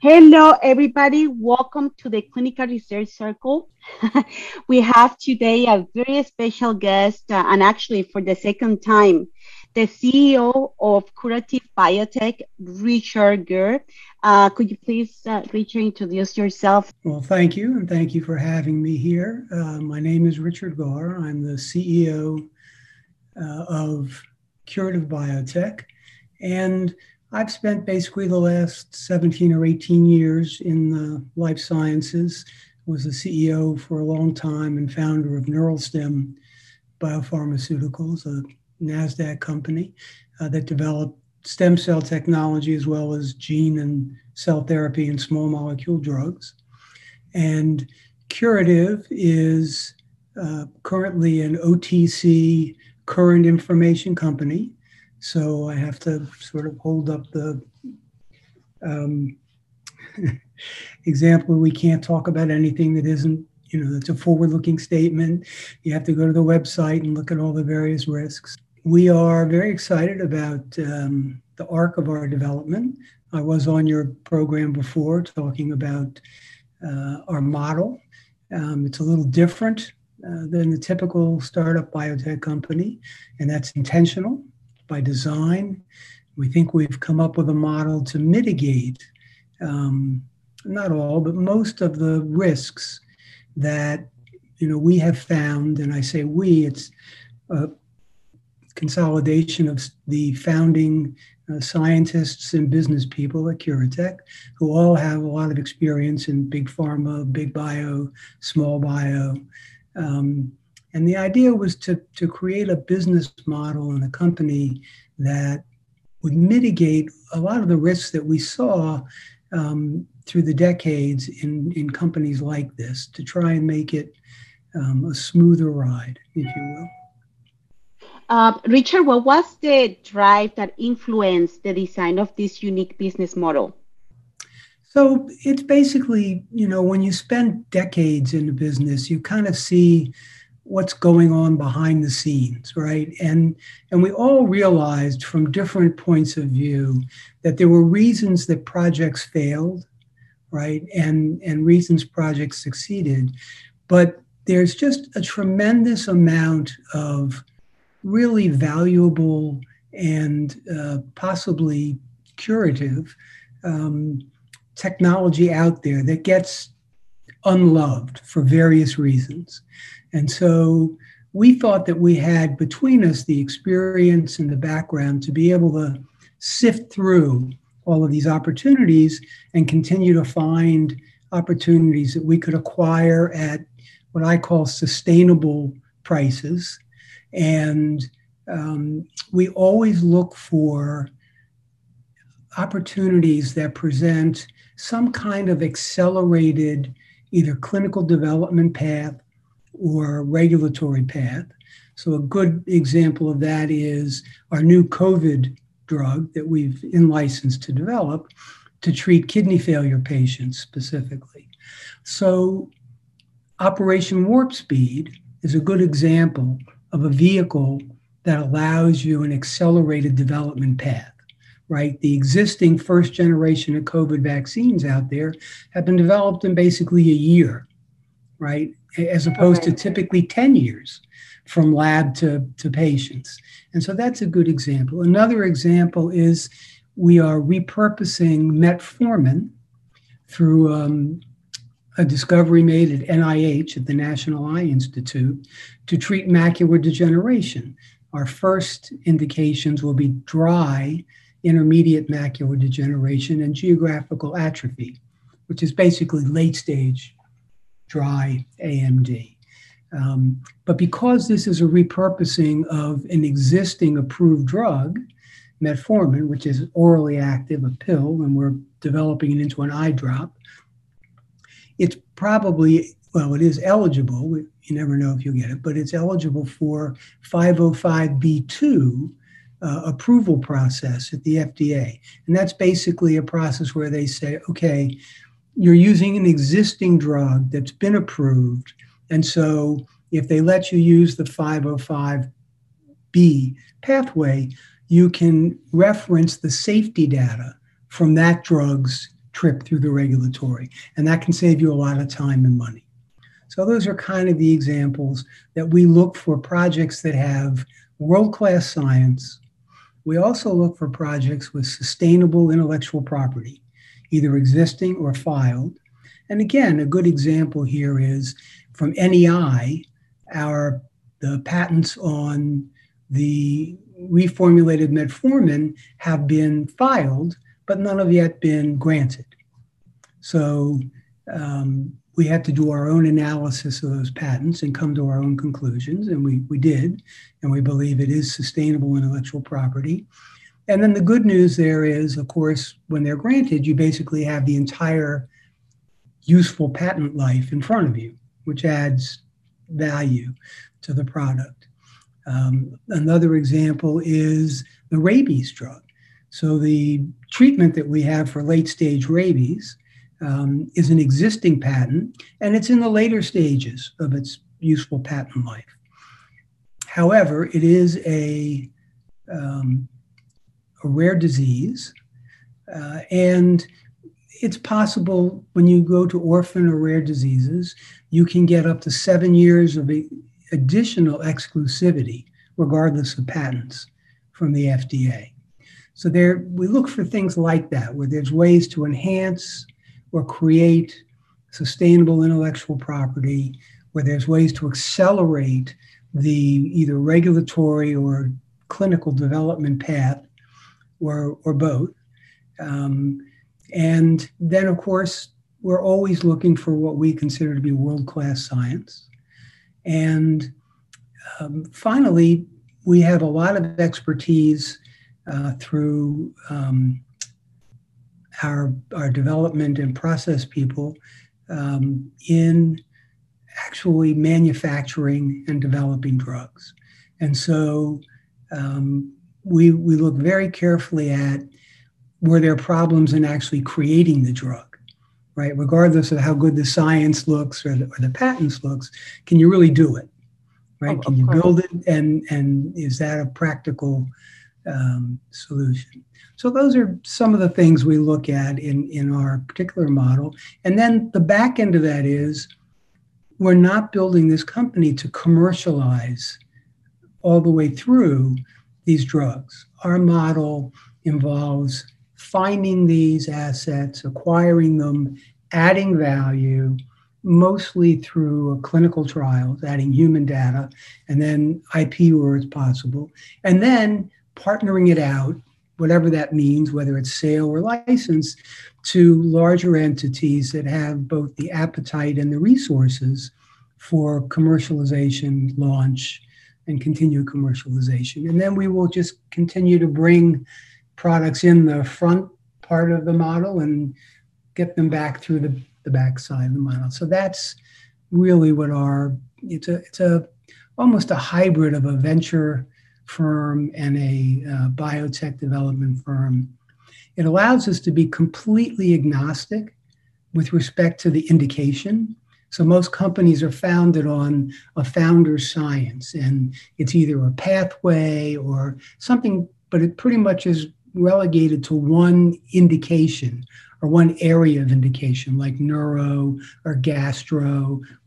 Hello, everybody. Welcome to the Clinical Research Circle. We have today a very special guest, and actually for the second time, the CEO of Curative Biotech, Richard Garr. Could you please, Richard, introduce yourself? Well, thank you, and thank you for having me here. My name is Richard Garr. I'm the CEO of Curative Biotech, and I've spent basically the last 17 or 18 years in the life sciences, was the CEO for a long time and founder of NeuralStem Biopharmaceuticals, a NASDAQ company that developed stem cell technology as well as gene and cell therapy and small molecule drugs. And Curative is currently an OTC current information company. So I have to sort of hold up the example. We can't talk about anything that isn't, that's a forward-looking statement. You have to go to the website and look at all the various risks. We are very excited about the arc of our development. I was on your program before talking about our model. It's a little different than the typical startup biotech company, and that's intentional. By design, we think we've come up with a model to mitigate not all, but most of the risks that we have found. And I say we, it's a consolidation of the founding scientists and business people at Curatech, who all have a lot of experience in big pharma, big bio, small bio. And the idea was to create a business model and a company that would mitigate a lot of the risks that we saw through the decades in companies like this, to try and make it a smoother ride, if you will. Richard, what was the drive that influenced the design of this unique business model? So it's basically, when you spend decades in the business, you kind of see what's going on behind the scenes, right? And we all realized from different points of view that there were reasons that projects failed, right? And reasons projects succeeded. But there's just a tremendous amount of really valuable and possibly curative technology out there that gets unloved for various reasons. And so we thought that we had between us the experience and the background to be able to sift through all of these opportunities and continue to find opportunities that we could acquire at what I call sustainable prices. And we always look for opportunities that present some kind of accelerated either clinical development path or regulatory path. So a good example of that is our new COVID drug that we've in-licensed to develop to treat kidney failure patients specifically. So Operation Warp Speed is a good example of a vehicle that allows you an accelerated development path, right? The existing first generation of COVID vaccines out there have been developed in basically a year, right? As opposed to typically 10 years from lab to patients. And so that's a good example. Another example is we are repurposing metformin through a discovery made at NIH, at the National Eye Institute, to treat macular degeneration. Our first indications will be dry intermediate macular degeneration and geographical atrophy, which is basically late stage dry AMD. But because this is a repurposing of an existing approved drug, metformin, which is orally active, a pill, and we're developing it into an eye drop, it's probably, well, it is eligible, you never know if you'll get it, but it's eligible for 505(b)(2) approval process at the FDA. And that's basically a process where they say, okay, you're using an existing drug that's been approved. And so if they let you use the 505(b) pathway, you can reference the safety data from that drug's trip through the regulatory, and that can save you a lot of time and money. So those are kind of the examples that we look for, projects that have world-class science. We also look for projects with sustainable intellectual property, either existing or filed. And again, a good example here is from NEI, the patents on the reformulated metformin have been filed, but none have yet been granted. So we had to do our own analysis of those patents and come to our own conclusions, and we did, and we believe it is sustainable intellectual property. And then the good news there is, of course, when they're granted, you basically have the entire useful patent life in front of you, which adds value to the product. Another example is the rabies drug. So the treatment that we have for late-stage rabies is an existing patent, and it's in the later stages of its useful patent life. However, it is a rare disease, and it's possible when you go to orphan or rare diseases, you can get up to 7 years of additional exclusivity, regardless of patents, from the FDA. So there, we look for things like that, where there's ways to enhance or create sustainable intellectual property, where there's ways to accelerate the either regulatory or clinical development path, or both. And then, of course, we're always looking for what we consider to be world-class science. And finally, we have a lot of expertise through our development and process people in actually manufacturing and developing drugs. And so we look very carefully at, were there problems in actually creating the drug, right? Regardless of how good the science looks or the patents looks, can you really do it, right? Can you build it, and is that a practical solution? So those are some of the things we look at in our particular model. And then the back end of that is, we're not building this company to commercialize all the way through these drugs. Our model involves finding these assets, acquiring them, adding value, mostly through clinical trials, adding human data, and then IP where it's possible, and then partnering it out, whatever that means, whether it's sale or license, to larger entities that have both the appetite and the resources for commercialization, launch, and continued commercialization. And then we will just continue to bring products in the front part of the model and get them back through the back side of the model. So that's really what it's almost a hybrid of a venture firm and a biotech development firm. It allows us to be completely agnostic with respect to the indication. So most companies are founded on a founder's science, and it's either a pathway or something, but it pretty much is relegated to one indication or one area of indication, like neuro or gastro,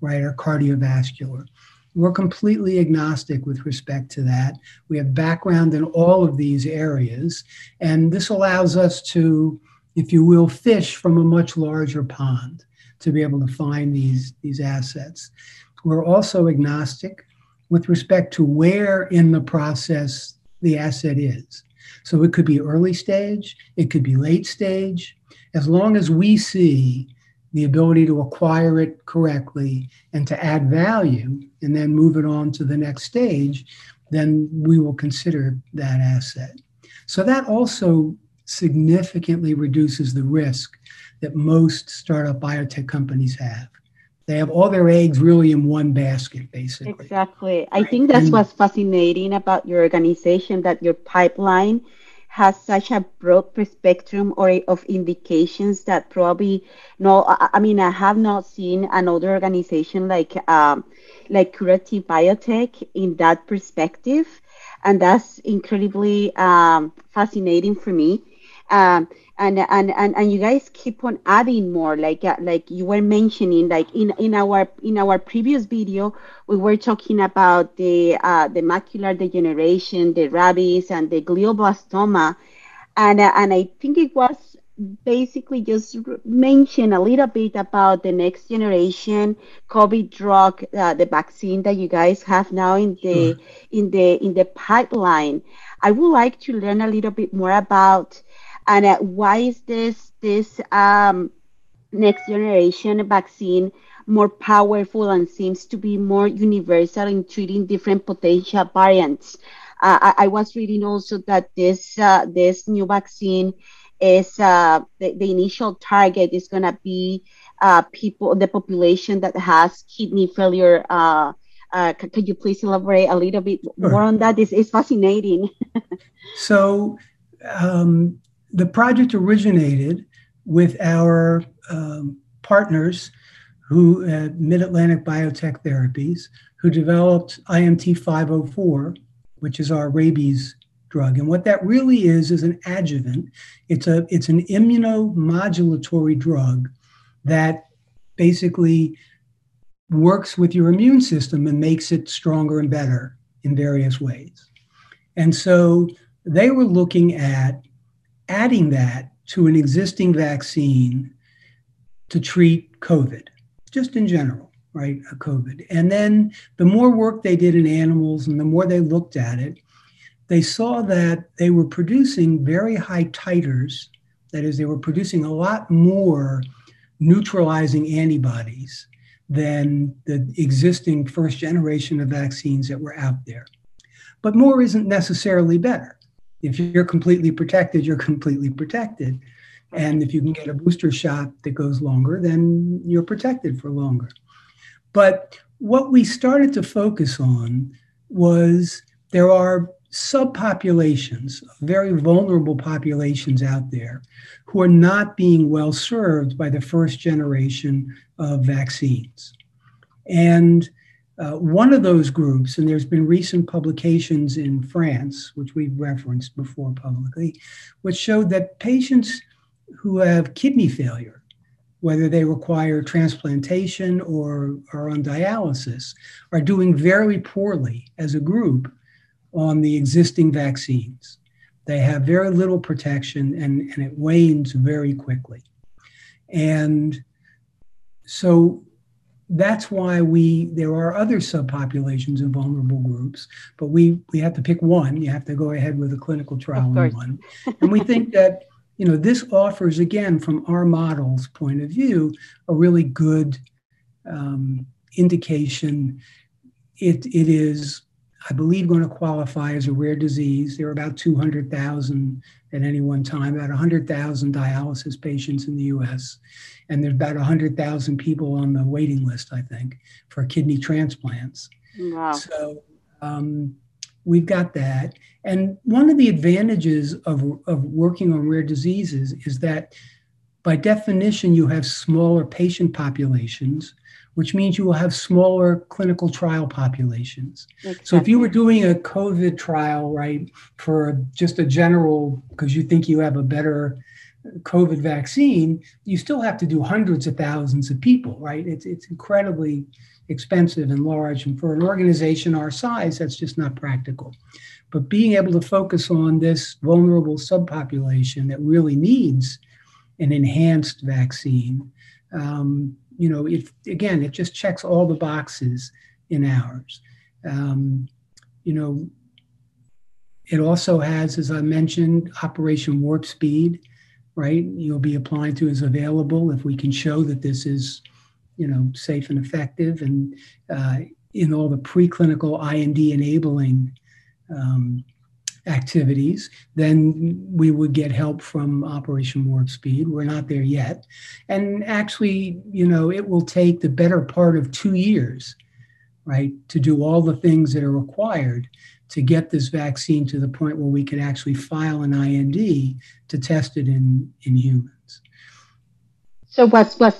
right, or cardiovascular. We're completely agnostic with respect to that. We have background in all of these areas, and this allows us to, if you will, fish from a much larger pond to be able to find these assets. We're also agnostic with respect to where in the process the asset is. So it could be early stage, it could be late stage. As long as we see the ability to acquire it correctly and to add value and then move it on to the next stage, then we will consider that asset. So that also significantly reduces the risk that most startup biotech companies have. They have all their eggs really in one basket, basically. Exactly. I think that's what's fascinating about your organization, that your pipeline has such a broad spectrum of indications that probably, I have not seen another organization like Curative Biotech in that perspective. And that's incredibly fascinating for me. And you guys keep on adding more, like you were mentioning, like in our previous video, we were talking about the macular degeneration, the rabies, and the glioblastoma, and I think it was basically just mention a little bit about the next generation COVID drug, the vaccine that you guys have now in the in the pipeline. I would like to learn a little bit more about and why is this next generation vaccine more powerful and seems to be more universal in treating different potential variants. I was reading also that this new vaccine is the initial target is going to be people, the population that has kidney failure. Could you please elaborate a little bit more on that? It's fascinating. So the project originated with our partners who at Mid-Atlantic Biotech Therapies, who developed IMT-504, which is our rabies drug. And what that really is an adjuvant. It's an immunomodulatory drug that basically works with your immune system and makes it stronger and better in various ways. And so they were looking at adding that to an existing vaccine to treat COVID, just in general, right? COVID. And then the more work they did in animals and the more they looked at it, they saw that they were producing very high titers. That is, they were producing a lot more neutralizing antibodies than the existing first generation of vaccines that were out there. But more isn't necessarily better. If you're completely protected, you're completely protected. And if you can get a booster shot that goes longer, then you're protected for longer. But what we started to focus on was there are subpopulations, very vulnerable populations out there who are not being well served by the first generation of vaccines. And one of those groups, and there's been recent publications in France, which we've referenced before publicly, which showed that patients who have kidney failure, whether they require transplantation or are on dialysis, are doing very poorly as a group on the existing vaccines. They have very little protection and it wanes very quickly. And so that's why there are other subpopulations and vulnerable groups, but we have to pick one. You have to go ahead with a clinical trial on one. And we think that, this offers, again, from our model's point of view, a really good indication. It is, I believe, going to qualify as a rare disease. There are about 200,000 at any one time, about 100,000 dialysis patients in the US. And there's about 100,000 people on the waiting list, I think, for kidney transplants. Wow. So we've got that. And one of the advantages of working on rare diseases is that by definition, you have smaller patient populations, which means you will have smaller clinical trial populations. Exactly. So if you were doing a COVID trial, right, for just a general, because you think you have a better COVID vaccine, you still have to do hundreds of thousands of people, right? It's incredibly expensive and large. And for an organization our size, that's just not practical. But being able to focus on this vulnerable subpopulation that really needs an enhanced vaccine, it just checks all the boxes in ours. It also has, as I mentioned, Operation Warp Speed, right? You'll be applying to is available if we can show that this is, safe and effective. And in all the preclinical IND enabling activities, then we would get help from Operation Warp Speed. We're not there yet. And actually, it will take the better part of 2 years, right, to do all the things that are required to get this vaccine to the point where we can actually file an IND to test it in humans. So what's the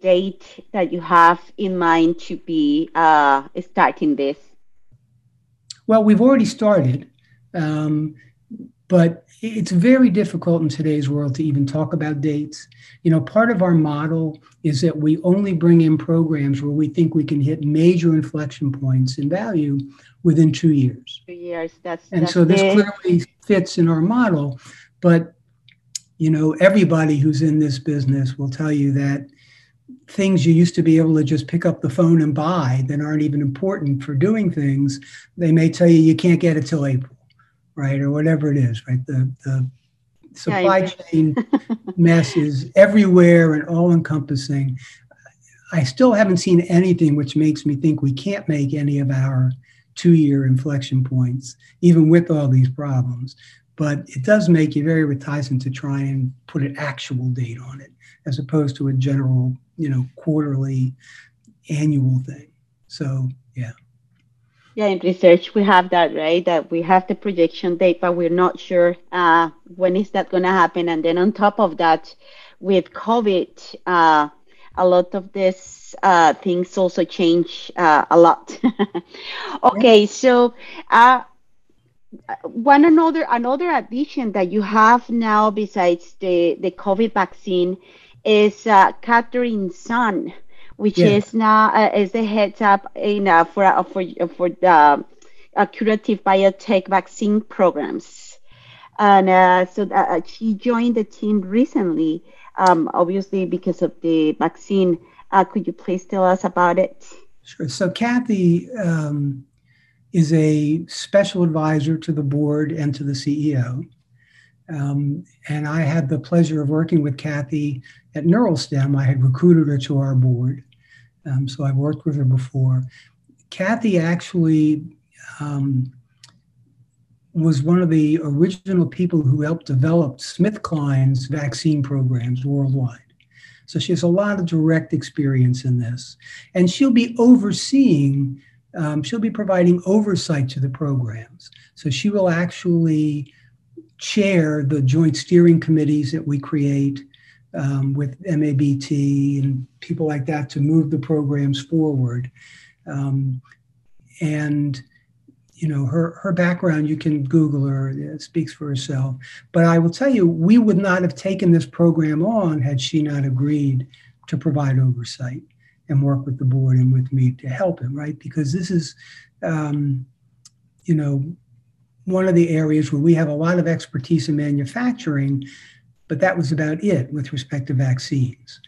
date that you have in mind to be starting this? Well, we've already started. But it's very difficult in today's world to even talk about dates. You know, part of our model is that we only bring in programs where we think we can hit major inflection points in value within 2 years. 2 years, that's so this clearly fits in our model. But, you know, everybody who's in this business will tell you that things you used to be able to just pick up the phone and buy that aren't even important for doing things, they may tell you you can't get it till April, right? Or whatever it is, right? The supply chain mess is everywhere and all encompassing. I still haven't seen anything which makes me think we can't make any of our 2 year inflection points, even with all these problems. But it does make you very reticent to try and put an actual date on it, as opposed to a general, you know, quarterly, annual thing. So, yeah. Yeah, in research, we have that, right? That we have the projection date, but we're not sure when is that going to happen. And then on top of that, with COVID, a lot of these things also change a lot. Okay, yeah. So... Another addition that you have now besides the COVID vaccine is Catherine Sohn, which is now is the heads up in for the Curative Biotech vaccine programs, and so that, she joined the team recently, obviously because of the vaccine. Could you please tell us about it? Sure. So Kathy is a special advisor to the board and to the CEO. And I had the pleasure of working with Kathy at NeuralStem. I had recruited her to our board. So I've worked with her before. Kathy actually was one of the original people who helped develop SmithKline's vaccine programs worldwide. So she has a lot of direct experience in this. And she'll be overseeing she'll be providing oversight to the programs. So she will actually chair the joint steering committees that we create with MABT and people like that to move the programs forward. And, you know, her background, you can Google her, it speaks for herself. But I will tell you, we would not have taken this program on had she not agreed to provide oversight and work with the board and with me to help him, right? Because this is, you know, one of the areas where we have a lot of expertise in manufacturing, but that was about it with respect to vaccines.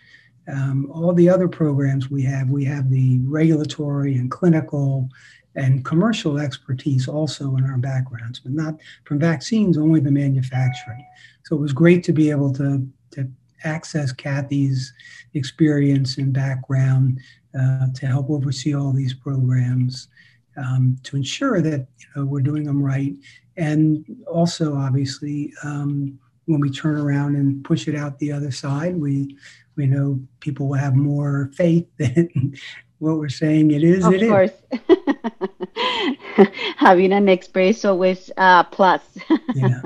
All the other programs we have the regulatory and clinical and commercial expertise also in our backgrounds, but not from vaccines, only the manufacturing. So it was great to be able to access Kathy's experience and background to help oversee all these programs to ensure that, you know, we're doing them right. And also, obviously, when we turn around and push it out the other side, we know people will have more faith than what we're saying it is. Of course. Having an expert is always plus. Yeah.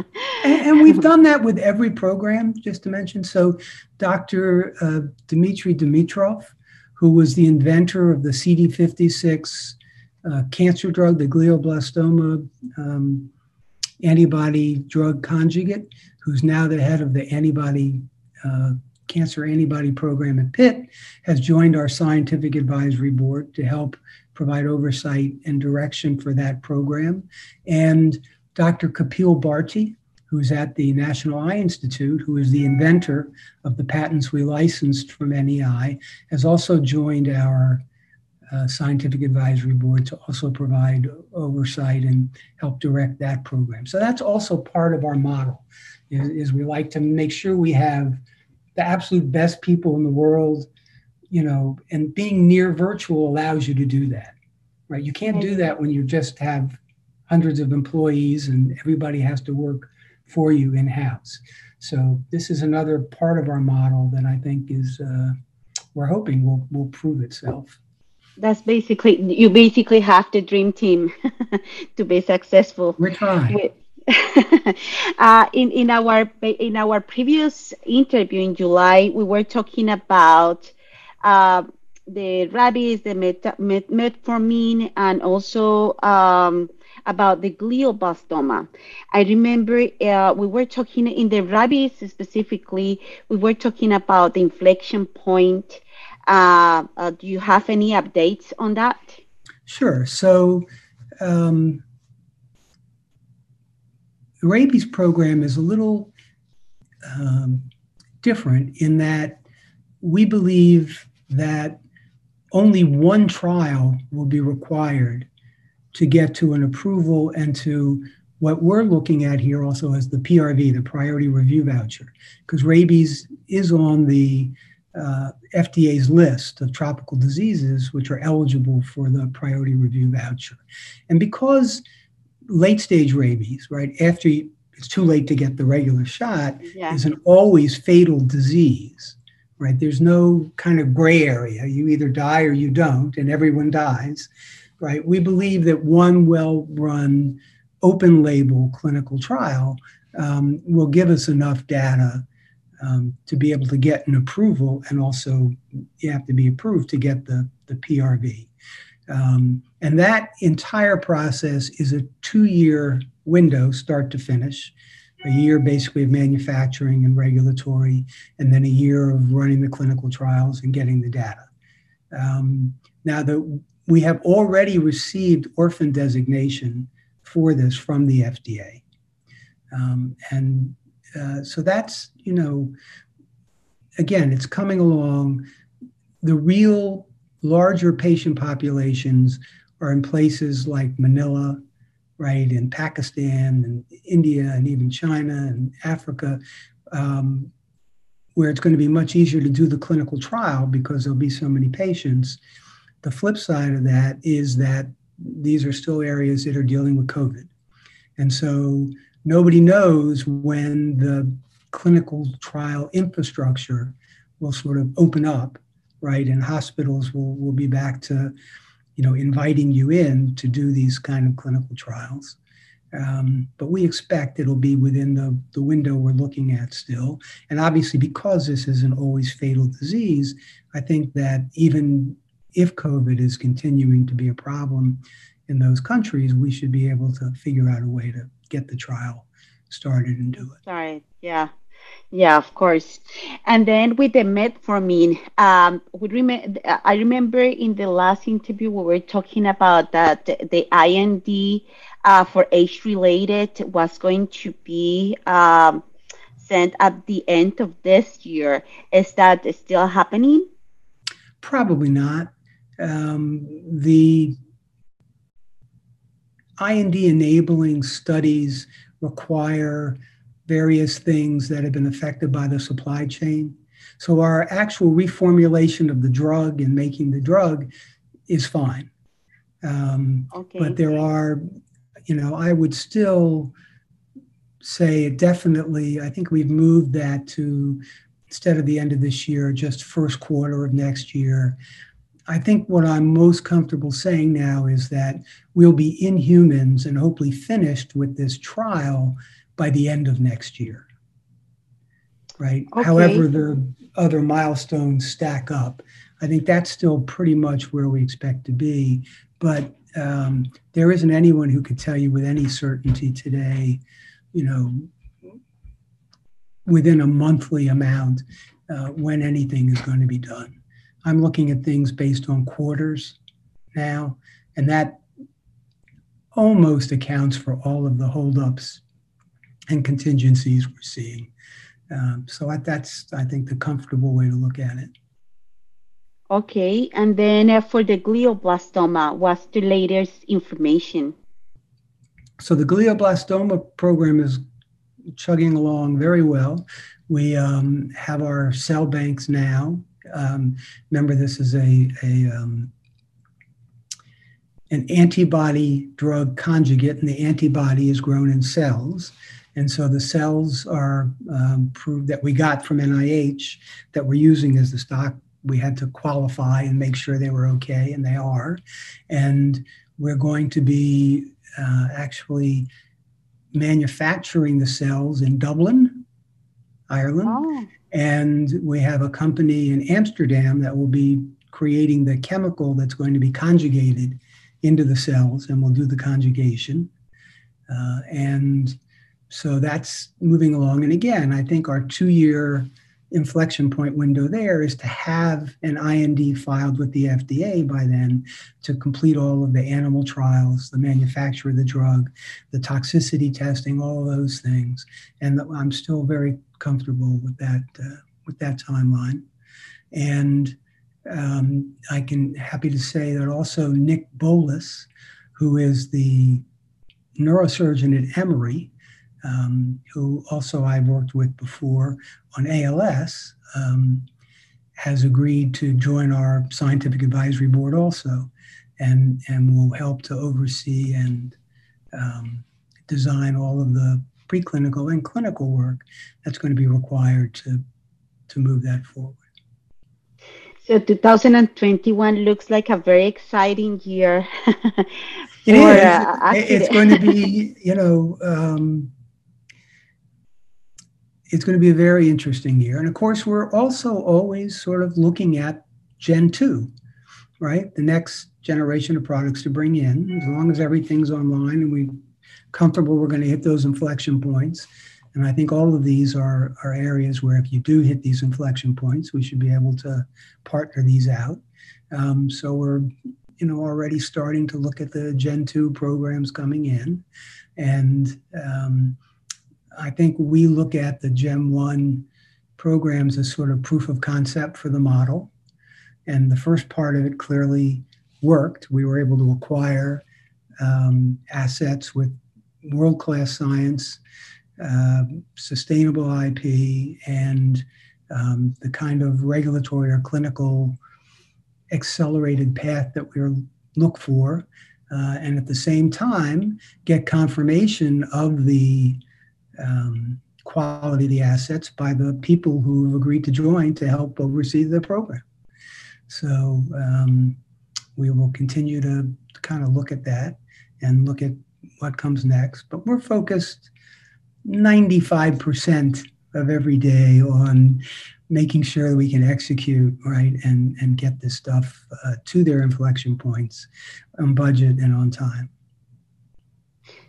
And we've done that with every program, just to mention. So Dr. Dmitry Dmitrov, who was the inventor of the CD56 cancer drug, the glioblastoma antibody drug conjugate, who's now the head of the antibody cancer antibody program at Pitt, has joined our scientific advisory board to help provide oversight and direction for that program. And Dr. Kapil Bharti, who's at the National Eye Institute, who is the inventor of the patents we licensed from NEI, has also joined our scientific advisory board to also provide oversight and help direct that program. So that's also part of our model, is we like to make sure we have the absolute best people in the world, you know, and being near virtual allows you to do that, right? You can't do that when you just have hundreds of employees and everybody has to work for you in-house. So this is another part of our model that I think is, we're hoping will prove itself. That's basically, you basically have the dream team to be successful. We're trying. In our previous interview in July, we were talking about the rabies, the metformin, and also about the glioblastoma. I remember we were talking in the rabies specifically, we were talking about the inflection point. Do you have any updates on that? Sure. So the rabies program is a little different in that we believe that only one trial will be required to get to an approval and to what we're looking at here also as the PRV, the priority review voucher, because rabies is on the FDA's list of tropical diseases which are eligible for the priority review voucher. And because late stage rabies, right, after it's too late to get the regular shot, is an always fatal disease, right? There's no kind of gray area. You either die or you don't, and everyone dies, right? We believe that one well-run open label clinical trial will give us enough data to be able to get an approval, and also you have to be approved to get the PRV. And that entire process is a 2-year window, start to finish, a year basically of manufacturing and regulatory, and then a year of running the clinical trials and getting the data. Now, we have already received orphan designation for this from the FDA. So that's, you know, again, it's coming along. The real larger patient populations are in places like Manila, right, in Pakistan and India and even China and Africa, where it's going to be much easier to do the clinical trial because there'll be so many patients. The flip side of that is that these are still areas that are dealing with COVID. And so nobody knows when the clinical trial infrastructure will sort of open up, right? And hospitals will be back to, you know, inviting you in to do these kind of clinical trials. But we expect it'll be within the window we're looking at still. And obviously, because this is an always fatal disease, I think that even if COVID is continuing to be a problem in those countries, we should be able to figure out a way to get the trial started and do it. Sorry. Yeah, of course. And then with the metformin, I remember in the last interview we were talking about that the IND for age-related was going to be sent at the end of this year. Is that still happening? Probably not. The IND enabling studies require various things that have been affected by the supply chain. So our actual reformulation of the drug and making the drug is fine. But there are, you know, I would still say definitely, I think we've moved that to, instead of the end of this year, just first quarter of next year. I think what I'm most comfortable saying now is that we'll be in humans and hopefully finished with this trial by the end of next year, right? Okay. However, the other milestones stack up. I think that's still pretty much where we expect to be, but there isn't anyone who could tell you with any certainty today, you know, within a monthly amount when anything is going to be done. I'm looking at things based on quarters now, and that almost accounts for all of the holdups and contingencies we're seeing. So that's, I think, the comfortable way to look at it. Okay, and then for the glioblastoma, what's the latest information? So the glioblastoma program is chugging along very well. We have our cell banks now. Remember, this is an antibody drug conjugate, and the antibody is grown in cells. And so the cells are proved that we got from NIH that we're using as the stock. We had to qualify and make sure they were okay, and they are. And we're going to be actually manufacturing the cells in Dublin, Ireland. Oh. And we have a company in Amsterdam that will be creating the chemical that's going to be conjugated into the cells, and we'll do the conjugation. And so that's moving along. And again, I think our 2-year inflection point window there is to have an IND filed with the FDA by then to complete all of the animal trials, the manufacture of the drug, the toxicity testing, all of those things. And I'm still very comfortable with that timeline. And I can happy to say that also Nick Bolus, who is the neurosurgeon at Emory, who also I've worked with before on ALS, has agreed to join our scientific advisory board also, and will help to oversee and design all of the preclinical and clinical work that's going to be required to move that forward. So 2021 looks like a very exciting year. It is. It's going to be, you know, it's going to be a very interesting year. And of course, we're also always sort of looking at Gen 2, right? The next generation of products to bring in. As long as everything's online and we're comfortable, we're going to hit those inflection points. And I think all of these are areas where if you do hit these inflection points, we should be able to partner these out. So we're, you know, already starting to look at the Gen 2 programs coming in. And I think we look at the Gen 1 programs as sort of proof of concept for the model. And the first part of it clearly worked. We were able to acquire assets with world-class science, sustainable IP, and the kind of regulatory or clinical accelerated path that we look for, and at the same time get confirmation of the quality of the assets by the people who have agreed to join to help oversee the program. So we will continue to kind of look at that and look at what comes next. But we're focused 95% of every day on making sure that we can execute, right, and get this stuff to their inflection points on budget and on time.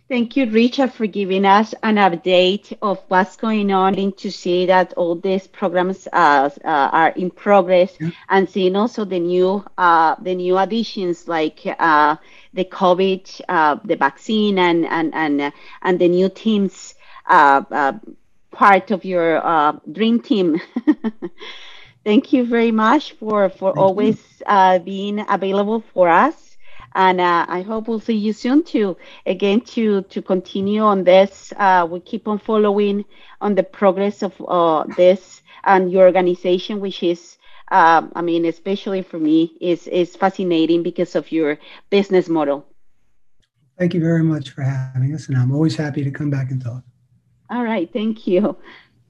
Thank you, Richard, for giving us an update of what's going on and to see that all these programs are in progress, yeah. And seeing also the new additions like the COVID, the vaccine, and the new teams. Part of your dream team. Thank you very much for always being available for us, and I hope we'll see you soon to continue on this. We keep on following on the progress of this and your organization, which is I mean, especially for me, is fascinating because of your business model. Thank you very much for having us, and I'm always happy to come back and talk. All right, thank you.